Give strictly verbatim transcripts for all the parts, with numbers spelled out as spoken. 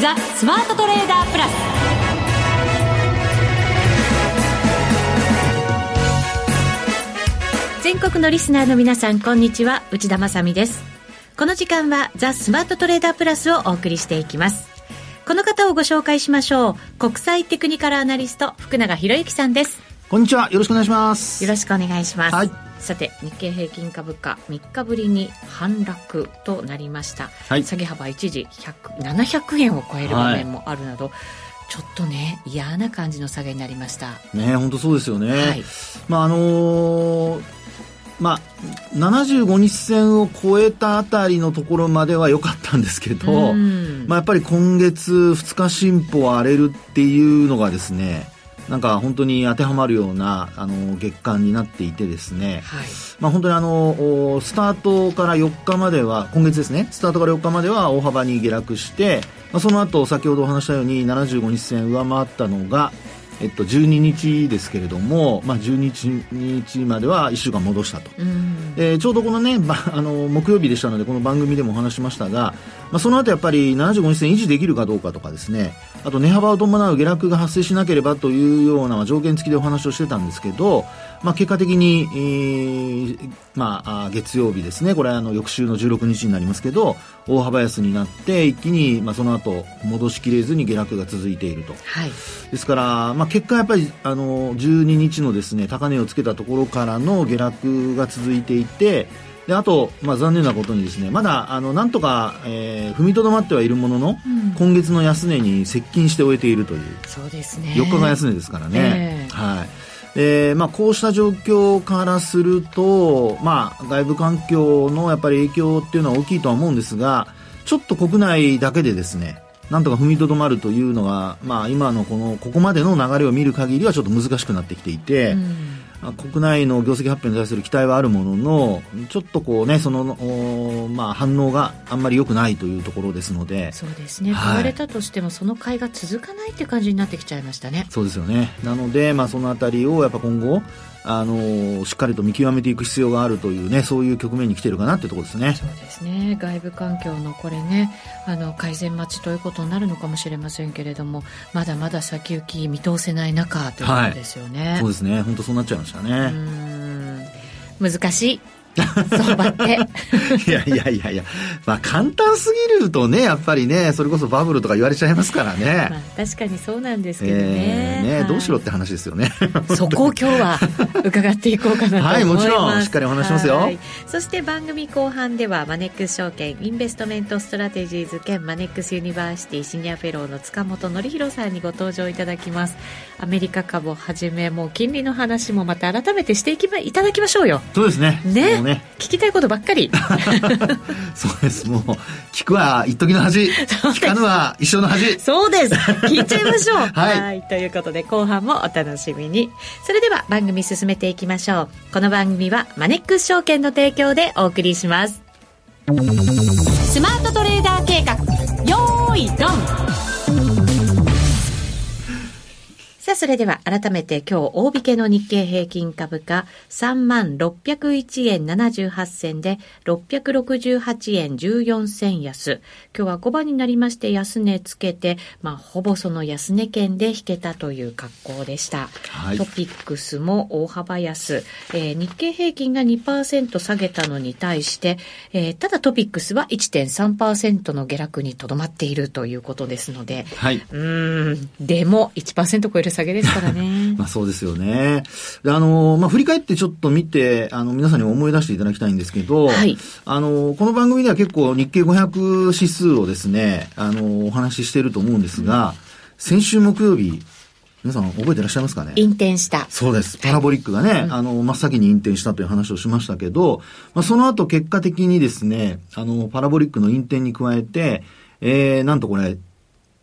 ザ・スマートトレーダープラス。全国のリスナーの皆さん、こんにちは。内田まさみです。この時間はザ・スマートトレーダープラスをお送りしていきます。この方をご紹介しましょう。国際テクニカルアナリスト、福永博之さんです。こんにちは、よろしくお願いします。よろしくお願いします、はい。さて、日経平均株価みっかぶりに反落となりました、はい、下げ幅一時ななひゃくえんを超える場面もあるなど、はい、ちょっとね、嫌な感じの下げになりましたね。本当そうですよね、はい。まああのーまあ、ななじゅうごにち線を超えたあたりのところまでは良かったんですけど、まあ、やっぱり今月ふつか進歩荒れるっていうのがですね、なんか本当に当てはまるようなあの月間になっていてですね、はい。まあ、本当にあのスタートからよっかまでは、今月ですね、スタートからよっかまでは大幅に下落して、まあ、その後先ほどお話したようにななじゅうごにち線上回ったのがえっと、じゅうににちですけれども、まあ、じゅうににちまではいっしゅうかん戻したと、うん。えー、ちょうどこのね、まあ、あの木曜日でしたのでこの番組でもお話しましたが、まあ、その後やっぱりななじゅうごにち線維持できるかどうかとかですね、あと値幅を伴う下落が発生しなければというような条件付きでお話をしてたんですけど、まあ、結果的に、えーまあ、月曜日ですね、これはあの翌週のじゅうろくにちになりますけど、大幅安になって一気に、まあ、その後戻しきれずに下落が続いていると、はい、ですから、まあ、結果やっぱりあのじゅうににちのですね、高値をつけたところからの下落が続いていて、であと、まあ、残念なことにですね、まだあのなんとか、えー、踏みとどまってはいるものの、うん、今月の安値に接近して終えているという。そうですね、よっかが安値ですからね、えーはい。えーまあ、こうした状況からすると、まあ、外部環境のやっぱり影響っていうのは大きいとは思うんですが、ちょっと国内だけでですね、なんとか踏みとどまるというのが、まあ、今のこのここまでの流れを見る限りはちょっと難しくなってきていて、うんまあ、国内の業績発表に対する期待はあるものの、ちょっとこうね、その、まあ、反応があんまり良くないというところですので。そうですね、買われたとしても、はい、その買いが続かないって感じになってきちゃいましたね。そうですよね。なので、まあ、そのあたりをやっぱ今後あのしっかりと見極めていく必要があるというね、そういう局面に来てるかなというところですね。そうですね、外部環境のこれね、あの改善待ちということになるのかもしれませんけれども、まだまだ先行き見通せない中ということですよね、はい、そうですね、本当そうなっちゃいましたね。うーん、難しい相場っていやいやいやいや、まあ、簡単すぎるとね、やっぱりね、それこそバブルとか言われちゃいますからね、まあ、確かにそうなんですけどね、えーね、はい、どうしろって話ですよねそこを今日は伺っていこうかなと思いますはい、もちろんしっかりお話しますよ。そして番組後半ではマネックス証券インベストメントストラテジーズ兼マネックスユニバーシティシニアフェローの塚本典弘さんにご登場いただきます。アメリカ株をはじめ、もう金利の話もまた改めてしていきまいただきましょうよ。そうですね、ね、もうね、聞きたいことばっかりそうです、もう聞くは一時の恥、聞かぬは一生の恥。そうです、聞いちゃいましょうはい、はい、ということで後半もお楽しみに。それでは番組進めていきましょう。この番組はマネックス証券の提供でお送りします。スマートトレーダー計画、よーいドン。さあ、それでは改めて今日大引けの日経平均株価 さんまんろっぴゃくいちえんななじゅうはちせんでろっぴゃくろくじゅうはちえんじゅうよんせん安。今日はごばんになりまして、安値つけて、まあ、ほぼその安値圏で引けたという格好でした、はい、トピックスも大幅安、えー、日経平均が にパーセント 下げたのに対して、えー、ただトピックスは いってんさんパーセント の下落にとどまっているということですので、はい、うーん、でも いちパーセント 超える下げですからねまあそうですよね。で、あの、まあ、振り返ってちょっと見て、あの皆さんに思い出していただきたいんですけど、はい、あのこの番組では結構日経ごひゃく指数をですね、あのお話ししていると思うんですが、先週木曜日、皆さん覚えてらっしゃいますかね。引転した。そうです。パラボリックがね、はい、あの、真っ先に引転したという話をしましたけど、まあ、その後結果的にですね、あの、パラボリックの引転に加えて、えー、なんとこれ、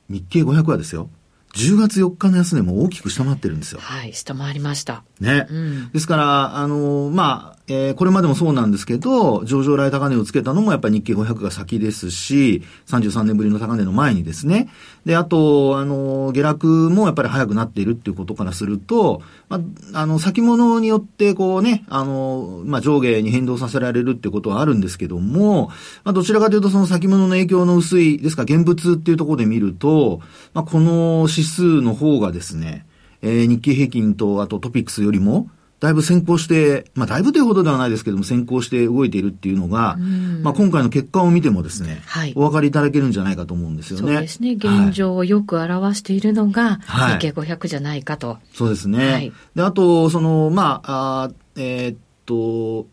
日経ごひゃくはですよ、じゅうがつよっかの安値も大きく下回ってるんですよ。はい、下回りました。ね。うん、ですから、あの、まあ、えー、これまでもそうなんですけど、上場来高値をつけたのもやっぱり日経ごひゃくが先ですし、さんじゅうさんねんぶりの高値の前にですね。で、あと、あの、下落もやっぱり早くなっているっていうことからすると、まあ、あの、先物によってこうね、あの、まあ、上下に変動させられるってことはあるんですけども、まあ、どちらかというとその先物の影響の薄い、ですから現物っていうところで見ると、まあ、この指数の方がですね、えー、日経平均とあとトピックスよりも、だいぶ先行して、まあ、だいぶというほどではないですけども、先行して動いているっていうのが、まあ、今回の結果を見てもですね、はい、お分かりいただけるんじゃないかと思うんですよね。そうですね。現状をよく表しているのが、はい、日経ごひゃくじゃないかと。そうですね。はい、で、あと、その、まあ、あえー、っと、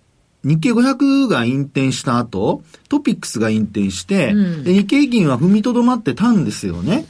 日経ごひゃくが引転した後、トピックスが引転して、うん、で日経平均は踏みとどまってたんですよね。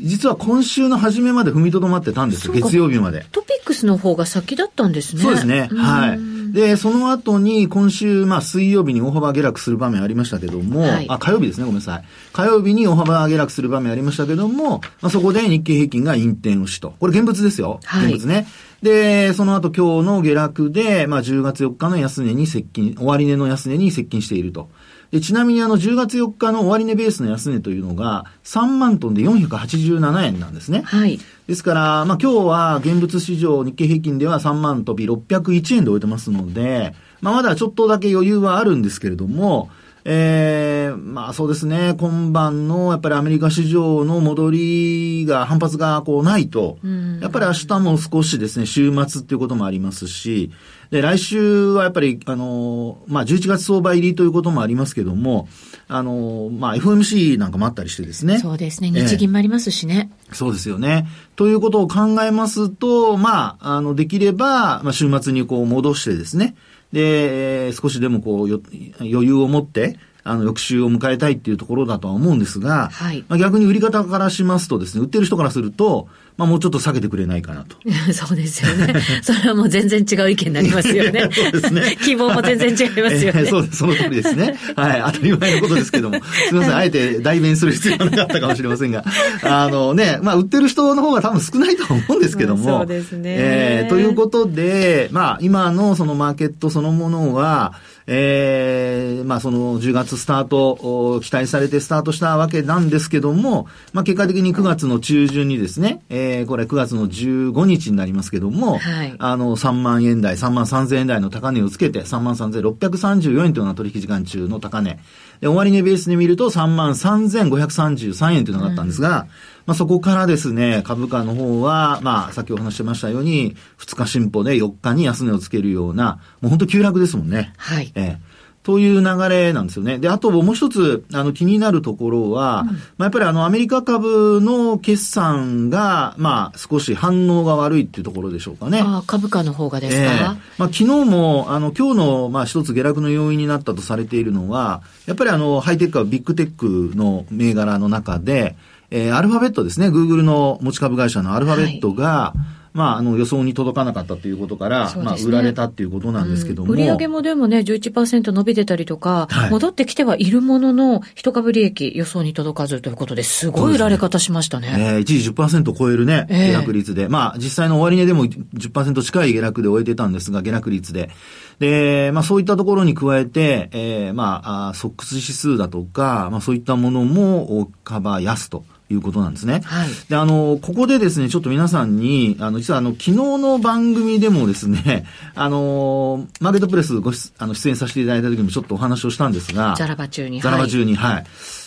実は今週の初めまで踏みとどまってたんですよ、月曜日まで。トピックスの方が先だったんですね。そうですね。はい。で、その後に今週、まあ水曜日に大幅下落する場面ありましたけども、はい、あ、火曜日ですね、ごめんなさい。火曜日に大幅下落する場面ありましたけども、まあそこで日経平均が引転をしと。これ現物ですよ。はい、現物ね。で、その後今日の下落で、まあじゅうがつよっかの安値に接近、終値の安値に接近していると。で、ちなみにあのじゅうがつよっかの終値ベースの安値というのがさんまんトンでよんひゃくはちじゅうななえんなんですね。はい。ですから、まあ今日は現物市場日経平均ではさんまんとびろっぴゃくいちえんで終えてますので、まあまだちょっとだけ余裕はあるんですけれども、えー、まあそうですね、今晩のやっぱりアメリカ市場の戻りが、反発がこうないと、やっぱり明日も少しですね、週末っていうこともありますし、で、来週はやっぱり、あの、まあじゅういちがつ相場入りということもありますけども、あの、まあ エフオーエムシー なんかもあったりしてですね。そうですね、日銀もありますしね。えー、そうですよね。ということを考えますと、まあ、あの、できれば、まあ週末にこう戻してですね、で、少しでもこう余裕を持って、あの、翌週を迎えたいっていうところだとは思うんですが、はい。まあ、逆に売り方からしますとですね、売ってる人からすると、まあ、もうちょっと下げてくれないかなと。そうですよね。それはもう全然違う意見になりますよね。そうですね。希望も全然違いますよね。えー、そうです。その通りですね。はい。当たり前のことですけども。すみません。あえて代弁する必要はなかったかもしれませんが。あのね、まあ、売ってる人の方が多分少ないと思うんですけども。まあ、そうですね。えー、ということで、まあ、今のそのマーケットそのものは、ええー、まあ、そのじゅうがつスタート、期待されてスタートしたわけなんですけども、まあ、結果的にくがつの中旬にですね、えー、これくがつのじゅうごにちになりますけども、はい、あの、さんまんえんだい、さんまんさんぜんえんだいの高値をつけて、さんまんさんぜんろっぴゃくさんじゅうよんえんというのが取引時間中の高値。で、終値ベースで見るとさんまんさんぜんごひゃくさんじゅうさんえんというのがあったんですが、うん、まあ、そこからですね、株価の方は、まあ、さっきお話しましたように、ふつか進歩でよっかに安値をつけるような、もう本当急落ですもんね。はい。えーという流れなんですよね。で、あともう一つ、あの、気になるところは、うん、まあ、やっぱりあの、アメリカ株の決算が、まあ、少し反応が悪いっていうところでしょうかね。ああ、株価の方がですか、えー、まあ、昨日も、あの、今日の、まあ、一つ下落の要因になったとされているのは、やっぱりあの、ハイテク株、ビッグテックの銘柄の中で、えー、アルファベットですね、Google の持ち株会社のアルファベットが、はい、まあ、あの、予想に届かなかったということから、ね、まあ、売られたということなんですけども。うん、売上もでもね、じゅういちパーセント 伸びてたりとか、はい、戻ってきてはいるものの、一株利益予想に届かずということですごい売られ方しましたね。ね、えー、一時 じゅっパーセント 超えるね、下落率で。えー、まあ、実際の終値でも じゅっパーセント 近い下落で終えてたんですが、下落率で。で、まあ、そういったところに加えて、えー、まあ、ソックス指数だとか、まあ、そういったものも、カバー安と。いうことなんですね。はい。で、あの、ここでですね、ちょっと皆さんに、あの、実はあの、昨日の番組でもですね、あの、マーケットプレスごし、あの、出演させていただいた時もちょっとお話をしたんですが、ザラバ中に、ザラバ中に、はい。はい、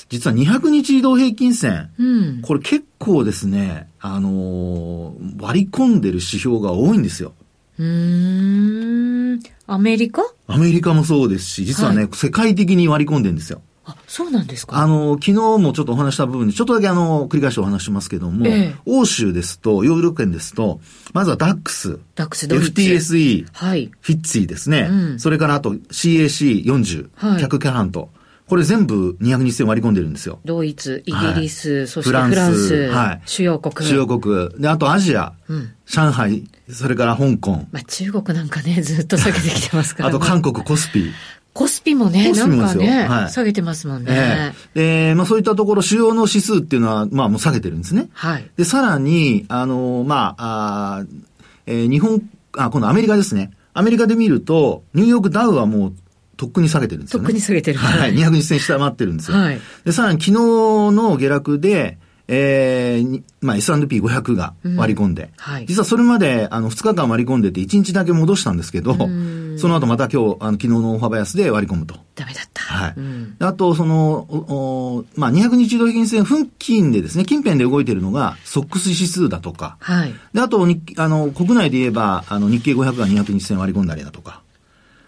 実はにひゃくにち移動平均線、うん、これ結構ですね、あの、割り込んでる指標が多いんですよ。うーん。アメリカ？アメリカもそうですし、実はね、はい、世界的に割り込んでるんですよ。あ、そうなんですか？あの、昨日もちょっとお話した部分で、ちょっとだけあの、繰り返しお話しますけども、ええ、欧州ですと、ヨーロッパ圏ですと、まずは ダックス、ダックス エフティーエスイー、はい、エフティーエスイー ですね、うん、それからあと シーエーシーよんじゅう、はい、客キャラント、これ全部にひゃくにち線割り込んでるんですよ。ドイツ、イギリス、はい、そしてフランス、フランス、はい、主要国。主要国。で、あとアジア、うん、上海、それから香港。まあ、中国なんかね、ずっと下げてきてますから、ね。あと韓国コスピー。コスピもね、なんかね、はい、下げてますもんね。えー、で、まあそういったところ、主要の指数っていうのは、まあもう下げてるんですね。はい。で、さらに、あの、まあ、あえー、日本、あ、今度アメリカですね。アメリカで見ると、ニューヨークダウはもう、とっくに下げてるんですよね。とっくに下げてる。はい。はい、にひゃくにち線下回ってるんですよ。はい。で、さらに昨日の下落で、えー、まあ、エスアンドピーごひゃく が割り込んで、うんはい、実はそれまであのふつかかん割り込んでていちにちだけ戻したんですけど、うん、その後また今日あの昨日の大幅安で割り込むとダメだった、はいうん、あとそのお、まあ、にひゃくにち移動平均線付近でですね近辺で動いているのがソックス指数だとか、はい、であとあの国内で言えばあの日経ごひゃくがにひゃくにち線割り込んだりだとか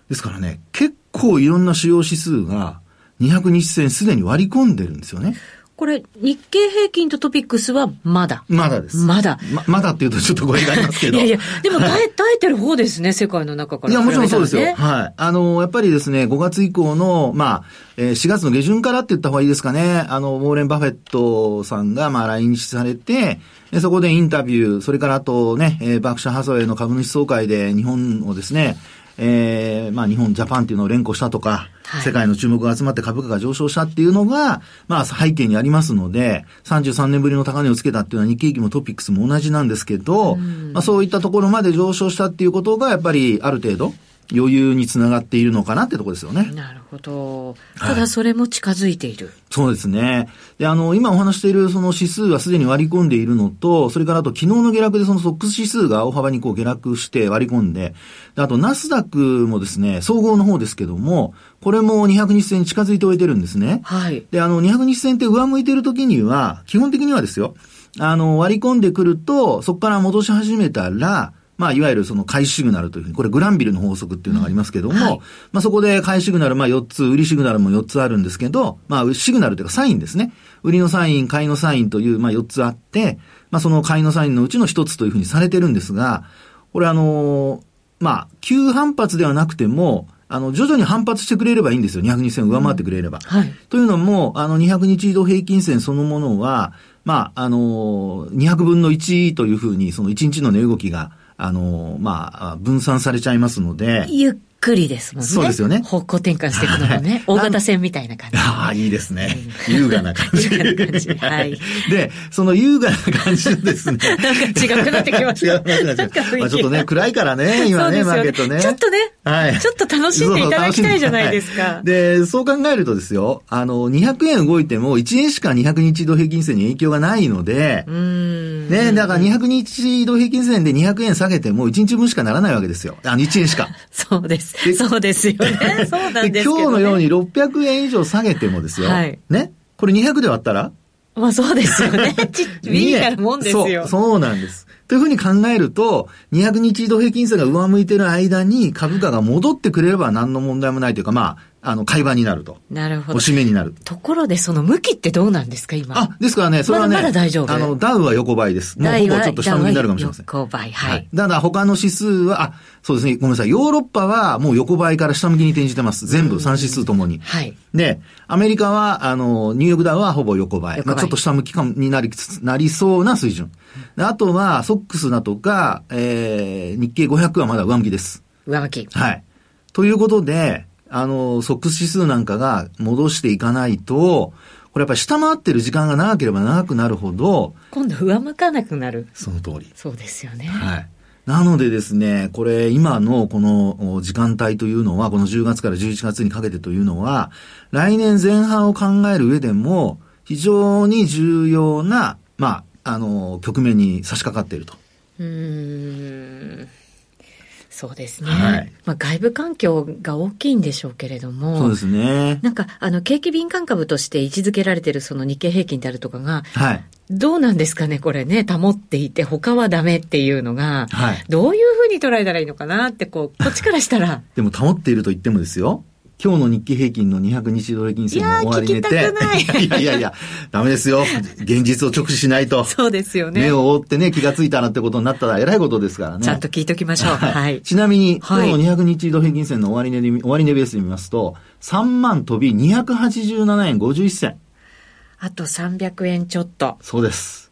ですからね結構いろんな主要指数がにひゃくにち線すでに割り込んでるんですよね。これ、日経平均とトピックスはまだ。まだです。まだ。ま、まだっていうとちょっと語弊がありますけど。いやいや、でも耐え、耐えてる方ですね、世界の中から、ね。いや、もちろんそうですよ。はい。あの、やっぱりですね、ごがつ以降の、まあ、えー、しがつの下旬からって言った方がいいですかね。あの、ウォーレン・バフェットさんが、まあ、来日されて、そこでインタビュー、それからあとね、えー、バークシャー・ハサウェイの株主総会で日本をですね、えー、まあ日本ジャパンっていうのを連呼したとか、はい、世界の注目が集まって株価が上昇したっていうのが、まあ背景にありますので、さんじゅうさんねんぶりの高値をつけたっていうのは日経平均もトピックスも同じなんですけど、まあそういったところまで上昇したっていうことがやっぱりある程度余裕につながっているのかなってところですよね。なるほど。ただそれも近づいている。はい、そうですね。で、あの、今お話しているその指数はすでに割り込んでいるのと、それからあと昨日の下落でそのソックス指数が大幅にこう下落して割り込んで、であとナスダックもですね、総合の方ですけども、これもにひゃくにち線に近づいておいてるんですね。はい。で、あの、にひゃくにち線って上向いている時には、基本的にはですよ、あの、割り込んでくると、そこから戻し始めたら、まあ、いわゆるその買いシグナルというふうに、これグランビルの法則っていうのがありますけども、うんはい、まあそこで買いシグナル、まあよっつ、売りシグナルもよっつあるんですけど、まあシグナルというかサインですね。売りのサイン、買いのサインという、まあよっつあって、まあその買いのサインのうちのひとつというふうにされてるんですが、これあのー、まあ急反発ではなくても、あの、徐々に反発してくれればいいんですよ。にひゃくにち線を上回ってくれれば。うんはい、というのも、あの、にひゃくにち移動平均線そのものは、まあ、あのー、にひゃくぶんのいちというふうに、そのいちにちの値動きが、あの、まあ、分散されちゃいますので。ゆっくりですもんね。そうですよね。方向転換していくのもね。大型船みたいな感じ。ああ、いいですね。優雅な感じ。優雅な感じ。はい。で、その優雅な感じですね。なんか違くなってきました。違くなってきました。まあちょっとね、暗いからね、今ね、マーケットね。ちょっとね、はい。ちょっと楽しんでいただきたいじゃないですか。で、そう考えるとですよ、あの、にひゃくえん動いてもいちえんしかにひゃくにち移動平均線に影響がないので、ね、だからにひゃくにち移動平均線でにひゃくえん下げてもいちにちぶんしかならないわけですよ。あのいちえんしか。そうです。そうですよね。そうなんですけど、ね、今日のようにろっぴゃくえん以上下げてもですよ。はい。ね。これにひゃくで割ったらまあそうですよね。ちっいいからもんですよ。そう、そうなんです。というふうに考えると、にひゃくにち移動平均線が上向いてる間に株価が戻ってくれれば何の問題もないというか、まあ、あの、買い場になると。なるほど。おしめになる。ところで、その向きってどうなんですか、今。あ、ですからね、それはね、まだまだ大丈夫。あの、ダウは横ばいです。もうほぼちょっと下向きになるかもしれません。横ばい、はい。はい。ただ、他の指数は、あ、そうですね、ごめんなさい、ヨーロッパはもう横ばいから下向きに転じてます。全部、さん指数ともに。はい。で、アメリカは、あの、ニューヨークダウはほぼ横ばい。横ばい。まあ、ちょっと下向きになりつつ、なりそうな水準。あとは、ソックスだとか、えー、日経ごひゃくはまだ上向きです。上向き。はい。ということで、あの、ソックス指数なんかが戻していかないと、これやっぱり下回ってる時間が長ければ長くなるほど、今度上向かなくなる。その通り。そうですよね。はい。なのでですね、これ今のこの時間帯というのは、このじゅうがつからじゅういちがつにかけてというのは、来年前半を考える上でも、非常に重要な、まあ、あの、局面に差し掛かっていると。うーん。そうですね。はい、まあ外部環境が大きいんでしょうけれども。そうですね。なんか、あの、景気敏感株として位置づけられているその日経平均であるとかが、はい、どうなんですかね、これね、保っていて、他はダメっていうのが、はい、どういうふうに捉えたらいいのかなって、こう、こっちからしたら。でも、保っていると言ってもですよ。今日の日経平均のにひゃくにち移動平均線の終わり値って。いや、聞きたくない。いやいやいや、ダメですよ。現実を直視しないと。そうですよね。目を覆ってね、気がついたなってことになったらえらいことですからね。ちゃんと聞いときましょう。はい。はい、ちなみに、はい、今日のにひゃくにち移動平均線の終値で、終値ベースで見ますと、さんまんとびにひゃくはちじゅうななえんごじゅういっせん。あとさんびゃくえんちょっと。そうです。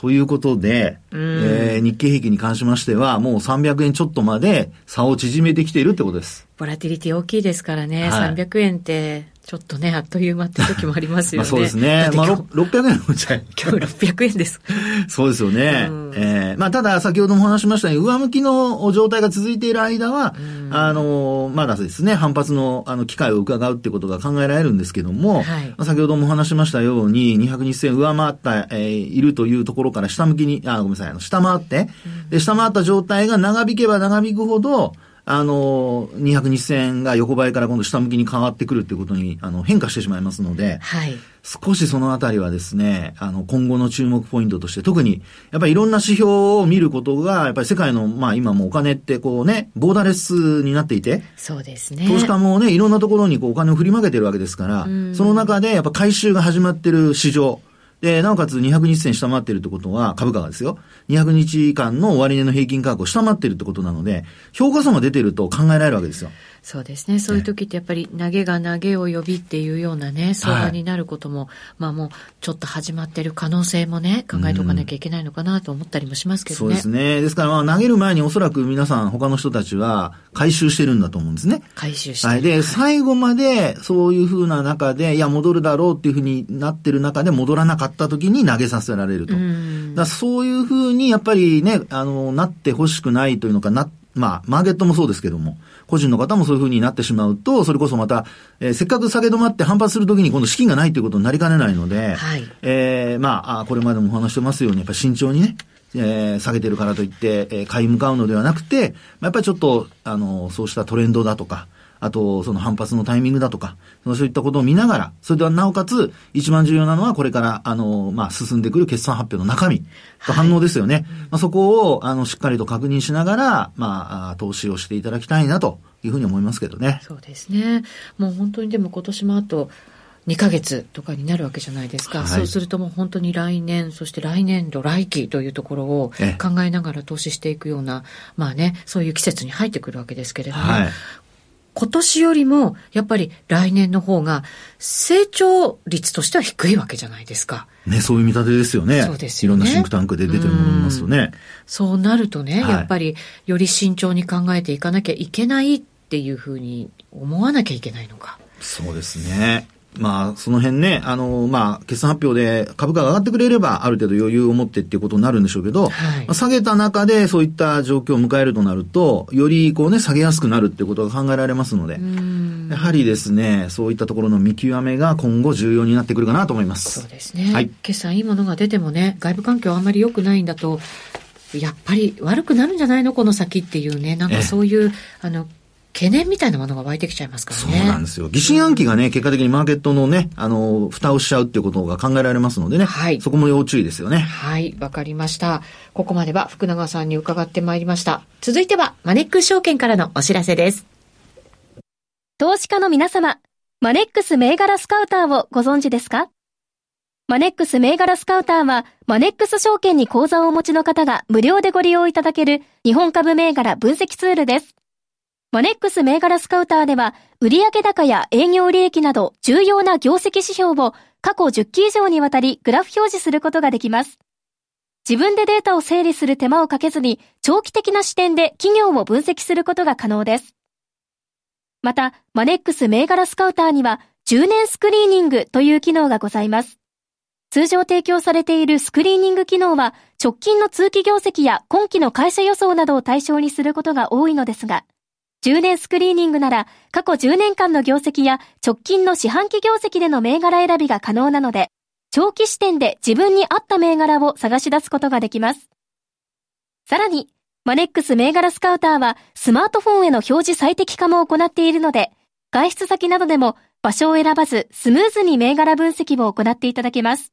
ということで、えー、日経平均に関しましては、もうさんびゃくえんちょっとまで差を縮めてきているってことです。ボラティリティ大きいですからね、はい、さんびゃくえんってちょっとねあっという間って時もありますよね。まあそうですね。まあろっぴゃくえんのじゃ今日ろっぴゃくえんです。そうですよね。うん、えー、まあただ先ほども話しましたように上向きの状態が続いている間は、うん、あのまだですね反発のあの機会を伺うってことが考えられるんですけども、はいまあ、先ほども話しましたようににひゃくにちせん上回った、えー、いるというところから下向きにあごめんなさいあの下回って、うん、で下回った状態が長引けば長引くほどあの、にひゃくにちせんが横ばいから今度下向きに変わってくるっていうことに、あの、変化してしまいますので、はい。少しそのあたりはですね、あの、今後の注目ポイントとして、特に、やっぱりいろんな指標を見ることが、やっぱり世界の、まあ今もお金ってこうね、ボーダーレスになっていて、そうですね。投資家もね、いろんなところにこうお金を振りまけてるわけですから、その中でやっぱ回収が始まってる市場、で、なおかつにひゃくにちせん下回ってるってことは、株価がですよ。にひゃくにちかんの終値の平均価格を下回ってるってことなので、評価差も出てると考えられるわけですよ。そうですね。そういう時ってやっぱり投げが投げを呼びっていうようなね、相場になることも、はい、まあもうちょっと始まってる可能性もね、考えておかなきゃいけないのかなと思ったりもしますけどね。そうですね。ですからまあ投げる前におそらく皆さん他の人たちは回収してるんだと思うんですね。回収してる。はい。で、最後までそういう風な中で、いや戻るだろうっていう風になってる中で戻らなかった時に投げさせられると。うん。だそういう風にやっぱりね、あの、なってほしくないというのかなって、まあ、マーケットもそうですけども、個人の方もそういう風になってしまうと、それこそまた、えー、せっかく下げ止まって反発するときに今度資金がないということになりかねないので、はい、えー、まあ、これまでもお話してますように、やっぱり慎重にね、えー、下げてるからといって、えー、買い向かうのではなくて、やっぱりちょっと、あの、そうしたトレンドだとか、あと、その反発のタイミングだとか、そういったことを見ながら、それではなおかつ、一番重要なのは、これから、あの、まあ、進んでくる決算発表の中身、反応ですよね。はい、まあ、そこを、あの、しっかりと確認しながら、まあ、投資をしていただきたいな、というふうに思いますけどね。そうですね。もう本当にでも今年もあと、にかげつとかになるわけじゃないですか、はい、そうするともう本当に来年そして来年度来期というところを考えながら投資していくようなまあねそういう季節に入ってくるわけですけれども、はい、今年よりもやっぱり来年の方が成長率としては低いわけじゃないですかね、そういう見立てですよね。そうですよね。いろんなシンクタンクで出てるものを見ますとね、そうなるとね、はい、やっぱりより慎重に考えていかなきゃいけないっていうふうに思わなきゃいけないのか。そうですね。まあ、その辺ね、あの、まあ、決算発表で株価が上がってくれれば、ある程度余裕を持ってっていうことになるんでしょうけど、はい、まあ、下げた中でそういった状況を迎えるとなると、よりこうね、下げやすくなるっていうことが考えられますので、やはりですね、そういったところの見極めが今後重要になってくるかなと思います。そうですね。はい。決算いいものが出てもね、外部環境あんまり良くないんだと、やっぱり悪くなるんじゃないのこの先っていうね、なんかそういう、あの、懸念みたいなものが湧いてきちゃいますからね。そうなんですよ。疑心暗鬼がね、結果的にマーケットのね、あの、蓋をしちゃうっていうことが考えられますのでね。はい。そこも要注意ですよね。はい、わかりました。ここまでは福永さんに伺ってまいりました。続いては、マネックス証券からのお知らせです。投資家の皆様、マネックス銘柄スカウターをご存知ですか？マネックス銘柄スカウターは、マネックス証券に口座をお持ちの方が無料でご利用いただける日本株銘柄分析ツールです。マネックス銘柄スカウターでは、売上高や営業利益など重要な業績指標を過去じゅっき以上にわたりグラフ表示することができます。自分でデータを整理する手間をかけずに、長期的な視点で企業を分析することが可能です。また、マネックス銘柄スカウターには、じゅうねんスクリーニングという機能がございます。通常提供されているスクリーニング機能は、直近の通期業績や今期の会社予想などを対象にすることが多いのですが、じゅうねんスクリーニングなら過去じゅうねんかんの業績や直近の四半期業績での銘柄選びが可能なので、長期視点で自分に合った銘柄を探し出すことができます。さらに、マネックス銘柄スカウターはスマートフォンへの表示最適化も行っているので、外出先などでも場所を選ばずスムーズに銘柄分析を行っていただけます。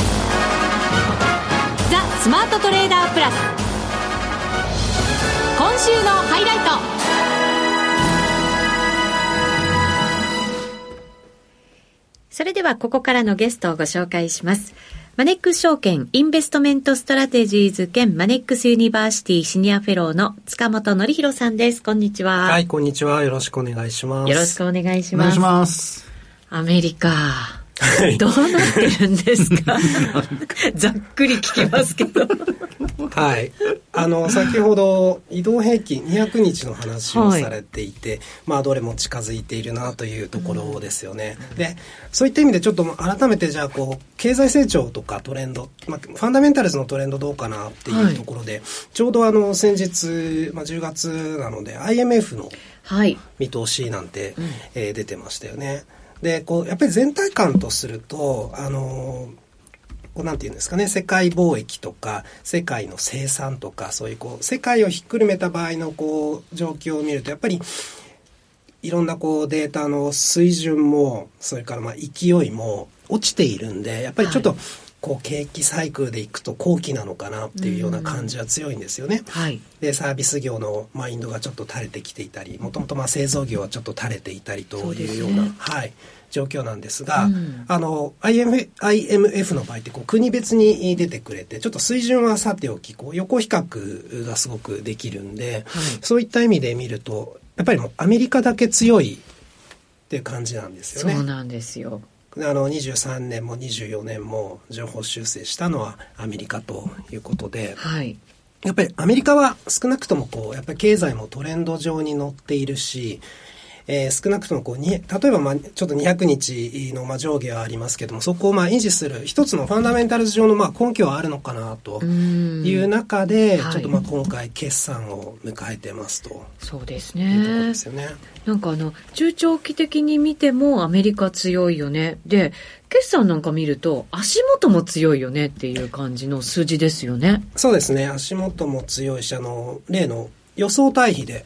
う。ザ・スマートトレーダープラス。今週のハイライト。それではここからのゲストをご紹介します。マネックス証券インベストメントストラテジーズ兼マネックスユニバーシティシニアフェローの塚本典弘さんです。こんにちは。はい、こんにちは。よろしくお願いします。よろしくお願いします。お願いします。アメリカ、はい、どうなってるんですか。ざっくり聞きますけど。はい。あの先ほど移動平均にひゃくにちの話をされていて、はい、まあどれも近づいているなというところですよね、うん、でそういった意味でちょっと改めてじゃあこう経済成長とかトレンド、まあ、ファンダメンタルズのトレンドどうかなっていうところで、はい、ちょうどあの先日、まあ、じゅうがつなので アイエムエフ の見通しなんて、はい、えー、出てましたよね。でこうやっぱり全体感とするとあのーなんていうんですかね、世界貿易とか世界の生産とかそういうこう世界をひっくるめた場合のこう状況を見るとやっぱりいろんなこうデータの水準もそれからまあ勢いも落ちているんでやっぱりちょっとこう景気サイクルでいくと後期なのかなっていうような感じは強いんですよね、はい、でサービス業のマインドがちょっと垂れてきていたりもともとまあ製造業はちょっと垂れていたりというような、はい状況なんですが、うん、あの アイエムエフ, アイエムエフ の場合ってこう国別に出てくれてちょっと水準はさておきこう横比較がすごくできるんで、はい、そういった意味で見るとやっぱりもうアメリカだけ強いっていう感じなんですよね。そうなんですよ。あのにじゅうさんねんもにじゅうよねんも上方修正したのはアメリカということで、はい、やっぱりアメリカは少なくともこうやっぱり経済もトレンド上に乗っているしえー、少なくともこうに例えばまあちょっとにひゃくにちのまあ上下はありますけどもそこをまあ維持する一つのファンダメンタルズ上のまあ根拠はあるのかなという中でちょっとまあ今回決算を迎えてますと、はい、そうですね、いうところですよね。なんかあの中長期的に見てもアメリカ強いよね。で決算なんか見ると足元も強いよねっていう感じの数字ですよね。そうですね、足元も強いしあの例の予想対比で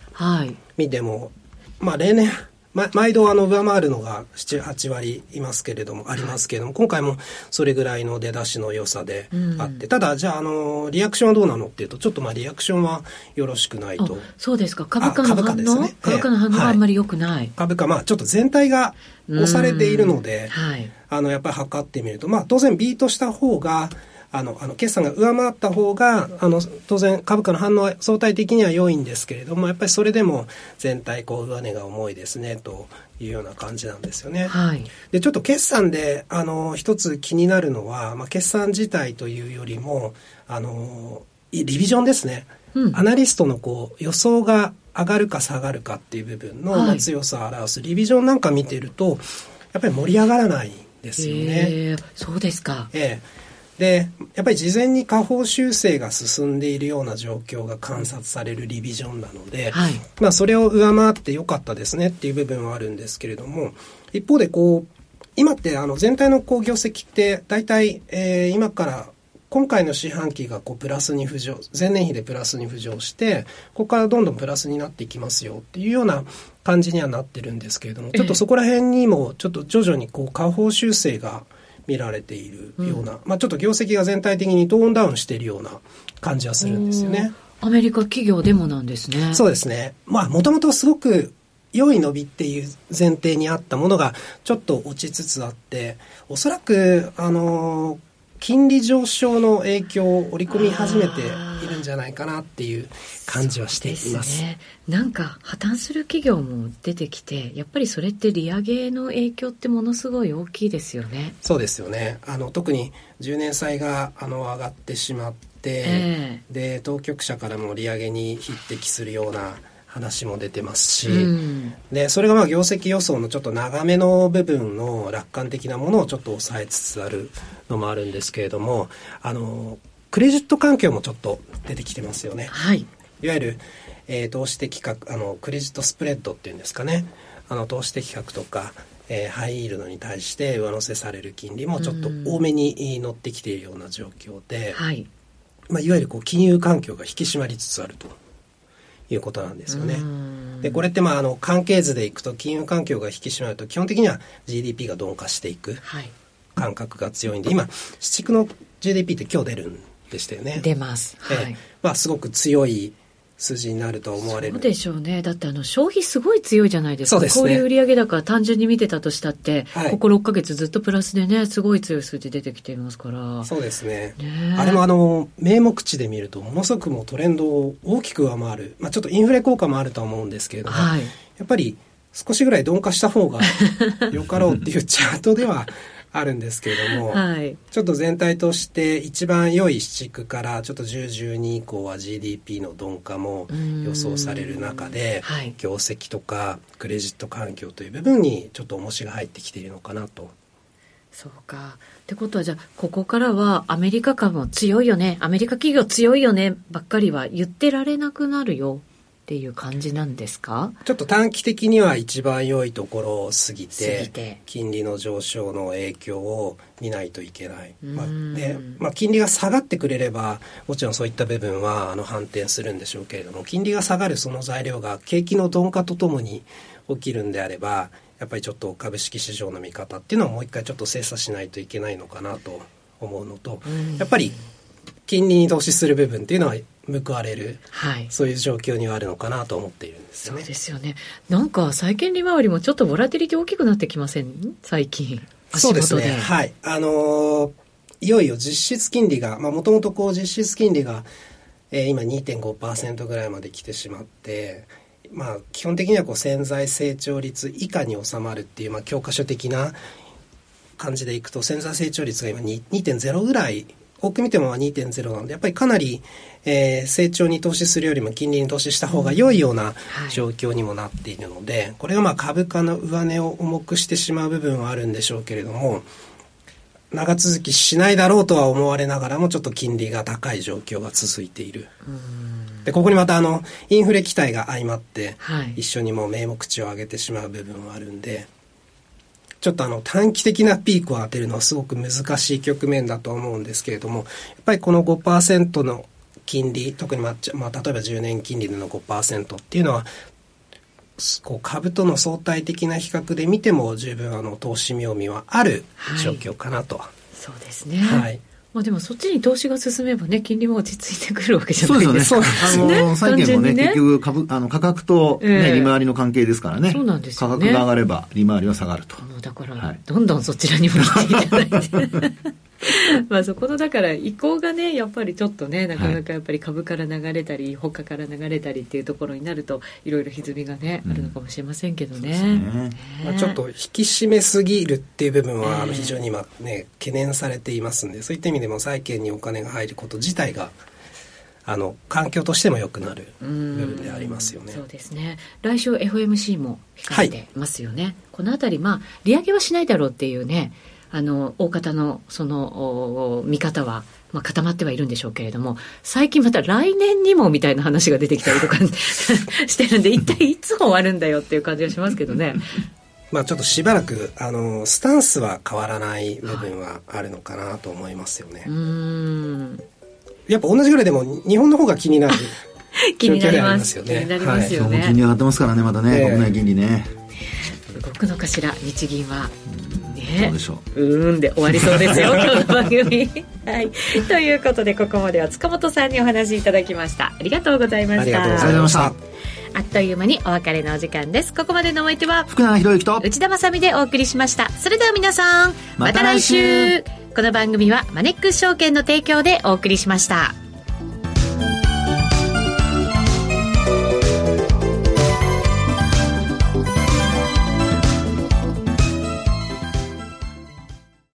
見ても、はいまあ、例年毎度あの上回るのがなな、はちわりいますけれどもありますけれども今回もそれぐらいの出だしの良さであって、うん、ただじゃあ、あのリアクションはどうなのっていうとちょっとまあリアクションはよろしくないと。そうですか。株価の反応、株価ですね、株価の反応があんまり良くない、はい、株価まあちょっと全体が押されているので、はい、あのやっぱり測ってみるとまあ当然ビートした方があのあの決算が上回った方があの当然株価の反応は相対的には良いんですけれどもやっぱりそれでも全体こう上値が重いですねというような感じなんですよね、はい、でちょっと決算であの一つ気になるのは、まあ、決算自体というよりもあのリビジョンですね、うん、アナリストのこう予想が上がるか下がるかっていう部分の強さを表すリビジョンなんか見てるとやっぱり盛り上がらないんですよね、えー、そうですか、えーでやっぱり事前に下方修正が進んでいるような状況が観察されるリビジョンなので、はいまあ、それを上回ってよかったですねっていう部分はあるんですけれども一方でこう今ってあの全体のこう業績って大体、えー、今から今回の四半期がこうプラスに浮上前年比でプラスに浮上してここからどんどんプラスになっていきますよっていうような感じにはなってるんですけれどもちょっとそこら辺にもちょっと徐々にこう下方修正が見られているような、うんまあ、ちょっと業績が全体的にトーンダウンしているような感じはするんですよね。アメリカ企業でもなんですね。そうですね。まあもともとすごく良い伸びっていう前提にあったものがちょっと落ちつつあっておそらくあの金利上昇の影響を織り込み始めているんじゃないかなっていう感じはしています。そうですね。なんか破綻する企業も出てきてやっぱりそれって利上げの影響ってものすごい大きいですよね。そうですよね。あの特にじゅうねん債があの上がってしまって、えー、で当局者からも利上げに匹敵するような話も出てますし、うん、でそれがまあ業績予想のちょっと長めの部分の楽観的なものをちょっと抑えつつあるのもあるんですけれどもあのクレジット環境もちょっと出てきてますよね、はい、いわゆる、えー、投資的価格、あのクレジットスプレッドっていうんですかね、あの投資的価格とか、えー、ハイイールドに対して上乗せされる金利もちょっと多めに乗ってきているような状況で、はいまあ、いわゆるこう金融環境が引き締まりつつあるということなんですよね。でこれってまああの関係図でいくと、金融環境が引き締まると基本的には ジーディーピー が鈍化していく感覚が強いんで、はい、今市地区の ジーディーピー って今日出るんでしたよね。出ます、はいえーまあ、すごく強い数字になると思われる。そうでしょうね。だってあの消費すごい強いじゃないですか。そうですね。こういう売上高単純に見てたとしたって、はい、こころっかげつずっとプラスでね、すごい強い数字出てきていますから。そうです ね, ねあれもあの名目値で見るとものすごくもうトレンドを大きく上回る、まあ、ちょっとインフレ効果もあると思うんですけれども、はい、やっぱり少しぐらい鈍化した方がよかろうっていうチャートではあるんですけれども、はい、ちょっと全体として一番良い市区からちょっとじゅう、じゅうに以降は ジーディーピー の鈍化も予想される中で、はい、業績とかクレジット環境という部分にちょっと重しが入ってきているのかなと。そうか。ってことはじゃあここからはアメリカ株も強いよね、アメリカ企業強いよねばっかりは言ってられなくなるよっていう感じなんですか？ちょっと短期的には一番良いところを過ぎて、過ぎて金利の上昇の影響を見ないといけない。まあでまあ、金利が下がってくれればもちろんそういった部分はあの反転するんでしょうけれども、金利が下がるその材料が景気の鈍化とともに起きるんであれば、やっぱりちょっと株式市場の見方っていうのはもう一回ちょっと精査しないといけないのかなと思うのと、やっぱり金利に投資する部分っていうのは報われる、はい、そういう状況にはあるのかなと思っているんですね。そうですよね。なんか債券利回りもちょっとボラティリティ大きくなってきません最近。そうですね、はいあのー、いよいよ実質金利が、もともと実質金利が、えー、今 にてんごパーセント ぐらいまで来てしまって、まあ、基本的にはこう潜在成長率以下に収まるっていう、まあ、教科書的な感じでいくと潜在成長率が今 にてんゼロ ぐらい、多く見ても にてんゼロ なので、やっぱりかなり、えー、成長に投資するよりも金利に投資した方が良いような状況にもなっているので、これがまあ株価の上値を重くしてしまう部分はあるんでしょうけれども、長続きしないだろうとは思われながらもちょっと金利が高い状況が続いている。でここにまたあのインフレ期待が相まって、はい、一緒にもう名目値を上げてしまう部分はあるんで、ちょっとあの短期的なピークを当てるのはすごく難しい局面だと思うんですけれども、やっぱりこの ごパーセント の金利、特にまあ、まあ、例えばじゅうねん金利の ごパーセント っていうのはこう株との相対的な比較で見ても十分あの投資妙味はある状況かなと、はい、そうですね、はい。まあ、でもそっちに投資が進めばね、金利も落ち着いてくるわけじゃないですか。そうですね。あの債券もね、結局株あの価格と、ねえー、利回りの関係ですからね。そうなんですよね。価格が上がれば利回りは下がると。もうだから、はい、どんどんそちらにも行っていただいてまあそこのだから移行がね、やっぱりちょっとね、なかなかやっぱり株から流れたり、はい、他から流れたりっていうところになるといろいろ歪みがね、うん、あるのかもしれませんけどね。そうですね、まあ、ちょっと引き締めすぎるっていう部分はあの非常に今ね懸念されていますんで、そういった意味でも債券にお金が入ること自体があの環境としても良くなる部分でありますよね。そうですね。来週 エフオーエムシー も控えてますよね、はい、このあたり、まあ、利上げはしないだろうっていうね、あの大方のその見方は、まあ、固まってはいるんでしょうけれども、最近また来年にもみたいな話が出てきたりとかしてるんで、一体いつ終わるんだよっていう感じがしますけどねまあちょっとしばらくあのスタンスは変わらない部分はあるのかなと思いますよね、はい、うーん、やっぱ同じぐらいでも日本の方が気になる気になりますよね。気になりますよね。金利上がってますからね、またね、えー、国内金利ね、動くのかしら日銀はね、どうでしょう。うーんで終わりそうですよ今日の番組、はい、ということで、ここまでは塚本さんにお話いただきました。ありがとうございました。ありがとうございました。あっという間にお別れのお時間です。ここまでのお相手は福永博之と内田まさみでお送りしました。それでは皆さん、また来週。この番組はマネックス証券の提供でお送りしました。